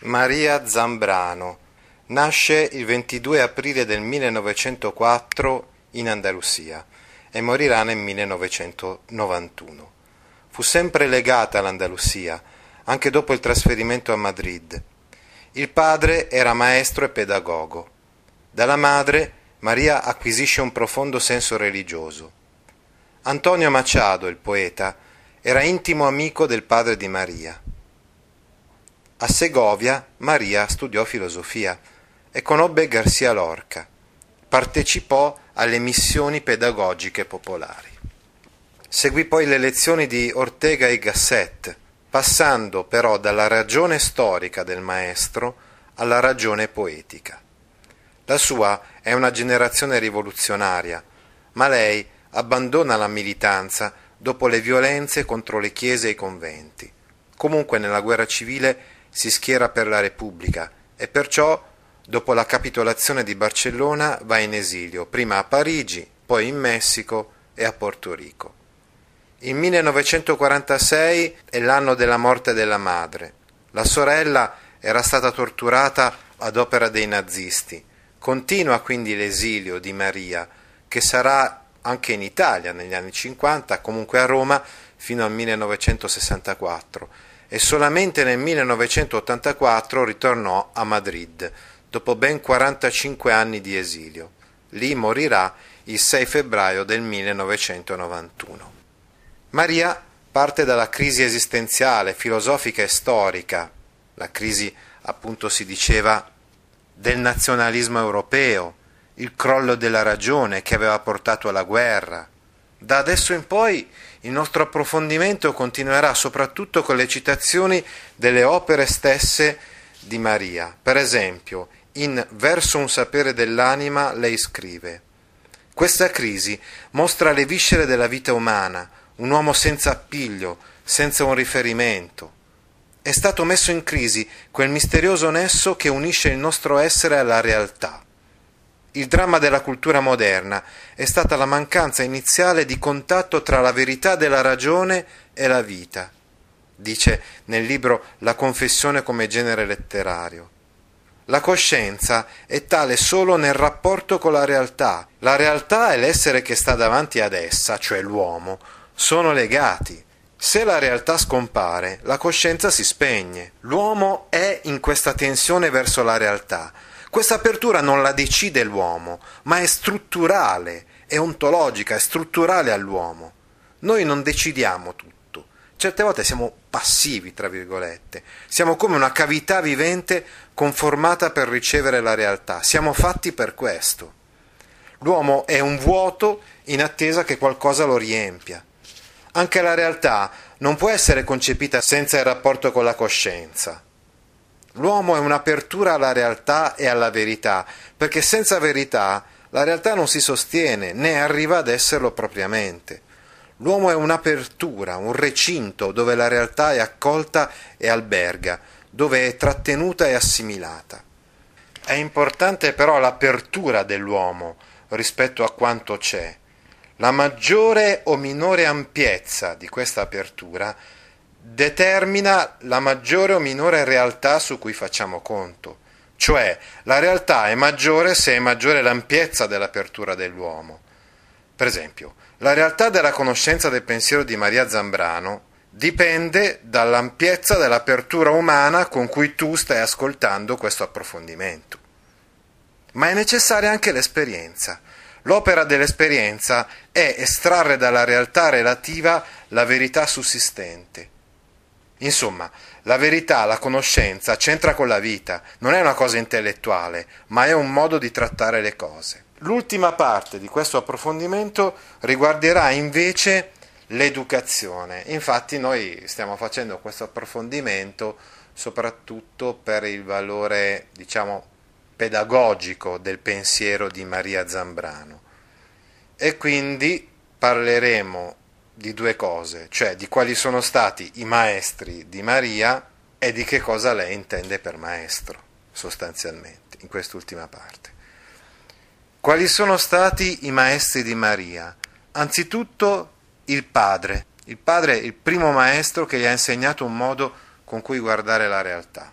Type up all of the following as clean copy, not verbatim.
Maria Zambrano nasce il 22 aprile del 1904 in Andalusia e morirà nel 1991. Fu sempre legata all'Andalusia, anche dopo il trasferimento a Madrid. Il padre era maestro e pedagogo. Dalla madre Maria acquisisce un profondo senso religioso. Antonio Machado, il poeta, era intimo amico del padre di Maria. A Segovia Maria studiò filosofia e conobbe García Lorca. Partecipò alle missioni pedagogiche popolari. Seguì poi le lezioni di Ortega y Gasset, passando però dalla ragione storica del maestro alla ragione poetica. La sua è una generazione rivoluzionaria, ma lei abbandona la militanza dopo le violenze contro le chiese e i conventi. Comunque nella guerra civile si schiera per la Repubblica e perciò, dopo la capitolazione di Barcellona, va in esilio, prima a Parigi, poi in Messico e a Porto Rico. Il 1946 è l'anno della morte della madre. La sorella era stata torturata ad opera dei nazisti. Continua quindi l'esilio di Maria, che sarà anche in Italia negli anni 50, comunque a Roma fino al 1964, e solamente nel 1984 ritornò a Madrid, dopo ben 45 anni di esilio. Lì morirà il 6 febbraio del 1991. Maria parte dalla crisi esistenziale, filosofica e storica, la crisi, appunto, si diceva, del nazionalismo europeo, il crollo della ragione che aveva portato alla guerra. Da adesso in poi il nostro approfondimento continuerà soprattutto con le citazioni delle opere stesse di Maria. Per esempio, in Verso un sapere dell'anima lei scrive: «Questa crisi mostra le viscere della vita umana, un uomo senza appiglio, senza un riferimento. È stato messo in crisi quel misterioso nesso che unisce il nostro essere alla realtà. Il dramma della cultura moderna è stata la mancanza iniziale di contatto tra la verità della ragione e la vita», dice nel libro La confessione come genere letterario. «La coscienza è tale solo nel rapporto con la realtà. La realtà e l'essere che sta davanti ad essa, cioè l'uomo, sono legati. Se la realtà scompare, la coscienza si spegne. L'uomo è in questa tensione verso la realtà. Questa apertura non la decide l'uomo, ma è strutturale, è ontologica, è strutturale all'uomo. Noi non decidiamo tutto. Certe volte siamo passivi, tra virgolette. Siamo come una cavità vivente conformata per ricevere la realtà. Siamo fatti per questo. L'uomo è un vuoto in attesa che qualcosa lo riempia. Anche la realtà non può essere concepita senza il rapporto con la coscienza. L'uomo è un'apertura alla realtà e alla verità, perché senza verità la realtà non si sostiene, né arriva ad esserlo propriamente. L'uomo è un'apertura, un recinto dove la realtà è accolta e alberga, dove è trattenuta e assimilata. È importante però l'apertura dell'uomo rispetto a quanto c'è. La maggiore o minore ampiezza di questa apertura determina la maggiore o minore realtà su cui facciamo conto, cioè la realtà è maggiore se è maggiore l'ampiezza dell'apertura dell'uomo. Per esempio, la realtà della conoscenza del pensiero di Maria Zambrano dipende dall'ampiezza dell'apertura umana con cui tu stai ascoltando questo approfondimento. Ma è necessaria anche l'esperienza. L'opera dell'esperienza è estrarre dalla realtà relativa la verità sussistente. Insomma, la verità, la conoscenza, c'entra con la vita, non è una cosa intellettuale, ma è un modo di trattare le cose. L'ultima parte di questo approfondimento riguarderà invece l'educazione. Infatti noi stiamo facendo questo approfondimento soprattutto per il valore, diciamo, pedagogico del pensiero di Maria Zambrano. E quindi parleremo di due cose, cioè di quali sono stati i maestri di Maria e di che cosa lei intende per maestro, sostanzialmente, in quest'ultima parte. Quali sono stati i maestri di Maria? Anzitutto il padre. Il padre è il primo maestro che gli ha insegnato un modo con cui guardare la realtà.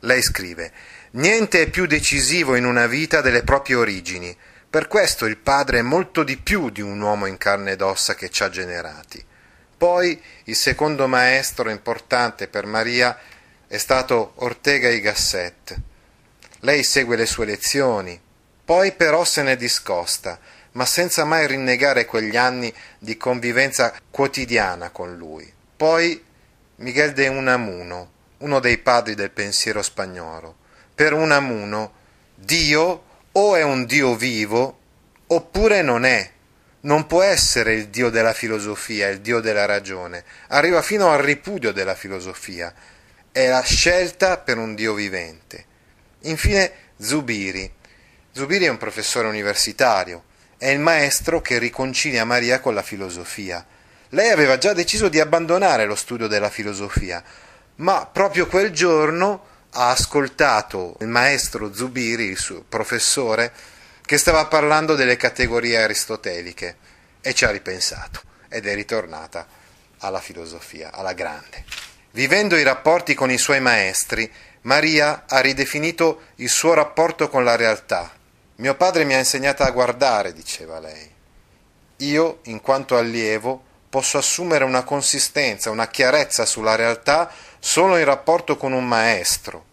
Lei scrive: «Niente è più decisivo in una vita delle proprie origini. Per questo il padre è molto di più di un uomo in carne ed ossa che ci ha generati». Poi il secondo maestro importante per Maria è stato Ortega y Gasset. Lei segue le sue lezioni, poi però se ne discosta, ma senza mai rinnegare quegli anni di convivenza quotidiana con lui. Poi Miguel de Unamuno, uno dei padri del pensiero spagnolo. Per Unamuno Dio o è un Dio vivo oppure non è. Non può essere il Dio della filosofia, il Dio della ragione. Arriva fino al ripudio della filosofia. È la scelta per un Dio vivente. Infine Zubiri. Zubiri è un professore universitario. È il maestro che riconcilia Maria con la filosofia. Lei aveva già deciso di abbandonare lo studio della filosofia, ma proprio quel giorno ha ascoltato il maestro Zubiri, il suo professore, che stava parlando delle categorie aristoteliche, e ci ha ripensato ed è ritornata alla filosofia, alla grande. Vivendo i rapporti con i suoi maestri, Maria ha ridefinito il suo rapporto con la realtà. «Mio padre mi ha insegnata a guardare», diceva lei. «Io, in quanto allievo, posso assumere una consistenza, una chiarezza sulla realtà solo in rapporto con un maestro.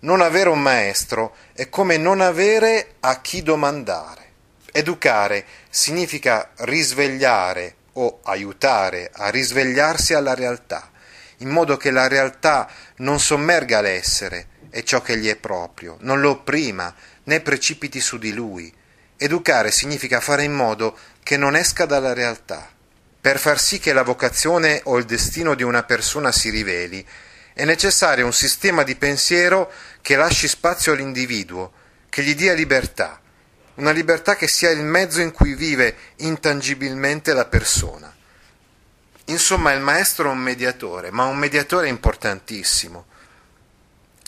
Non avere un maestro è come non avere a chi domandare». Educare significa risvegliare o aiutare a risvegliarsi alla realtà, in modo che la realtà non sommerga l'essere e ciò che gli è proprio, non lo opprima, né precipiti su di lui. Educare significa fare in modo che non esca dalla realtà. Per far sì che la vocazione o il destino di una persona si riveli, è necessario un sistema di pensiero che lasci spazio all'individuo, che gli dia libertà, una libertà che sia il mezzo in cui vive intangibilmente la persona. Insomma, il maestro è un mediatore, ma un mediatore importantissimo.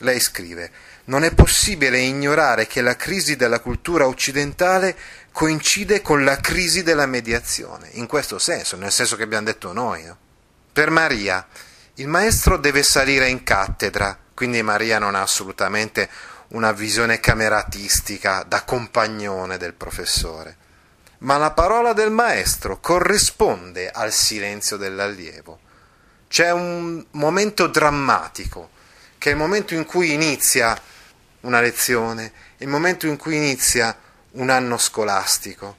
Lei scrive: «Non è possibile ignorare che la crisi della cultura occidentale coincide con la crisi della mediazione», in questo senso, nel senso che abbiamo detto noi. Per Maria, il maestro deve salire in cattedra, quindi Maria non ha assolutamente una visione cameratistica da compagnone del professore, ma la parola del maestro corrisponde al silenzio dell'allievo. C'è un momento drammatico, che è il momento in cui inizia una lezione, il momento in cui inizia un anno scolastico.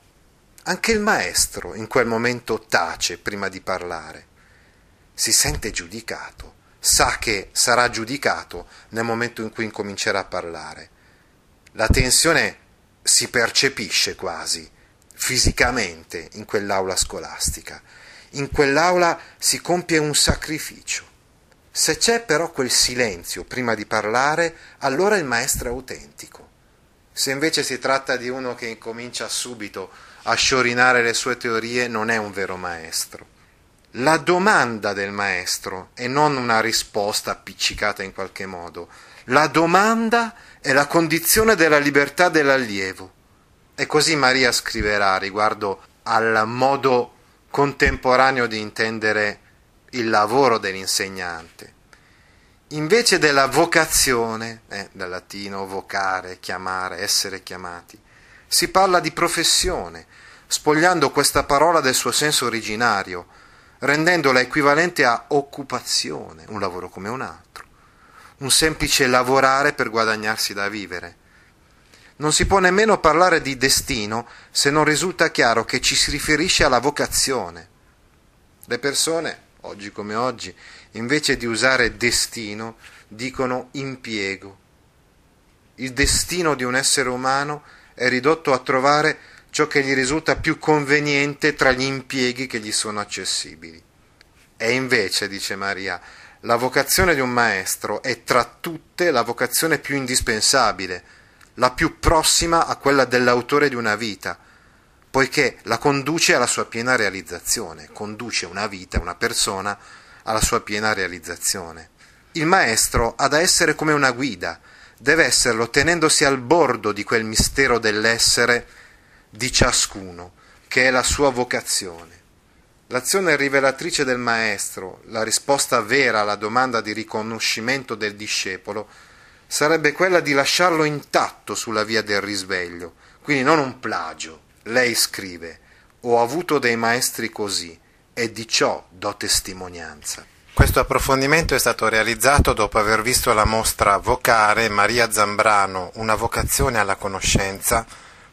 Anche il maestro in quel momento tace prima di parlare. Si sente giudicato, sa che sarà giudicato nel momento in cui incomincerà a parlare. La tensione si percepisce quasi, fisicamente, in quell'aula scolastica. In quell'aula si compie un sacrificio. Se c'è però quel silenzio prima di parlare, allora il maestro è autentico. Se invece si tratta di uno che incomincia subito a sciorinare le sue teorie, non è un vero maestro. La domanda del maestro, e non una risposta appiccicata in qualche modo, la domanda è la condizione della libertà dell'allievo. E così Maria scriverà riguardo al modo contemporaneo di intendere il lavoro dell'insegnante. Invece della vocazione, dal latino vocare, chiamare, essere chiamati, si parla di professione, spogliando questa parola del suo senso originario, rendendola equivalente a occupazione, un lavoro come un altro, un semplice lavorare per guadagnarsi da vivere. Non si può nemmeno parlare di destino se non risulta chiaro che ci si riferisce alla vocazione. Le persone, oggi come oggi, invece di usare destino, dicono impiego. Il destino di un essere umano è ridotto a trovare ciò che gli risulta più conveniente tra gli impieghi che gli sono accessibili. È invece, dice Maria, La vocazione di un maestro è tra tutte la vocazione più indispensabile, la più prossima a quella dell'autore di una vita, poiché la conduce alla sua piena realizzazione, conduce una vita, una persona, alla sua piena realizzazione. Il maestro ha da essere come una guida, deve esserlo tenendosi al bordo di quel mistero dell'essere di ciascuno, che è la sua vocazione. L'azione rivelatrice del maestro, la risposta vera alla domanda di riconoscimento del discepolo, sarebbe quella di lasciarlo intatto sulla via del risveglio, quindi non un plagio. Lei scrive: «Ho avuto dei maestri così, e di ciò do testimonianza». Questo approfondimento è stato realizzato dopo aver visto la mostra Vocare Maria Zambrano, una vocazione alla conoscenza,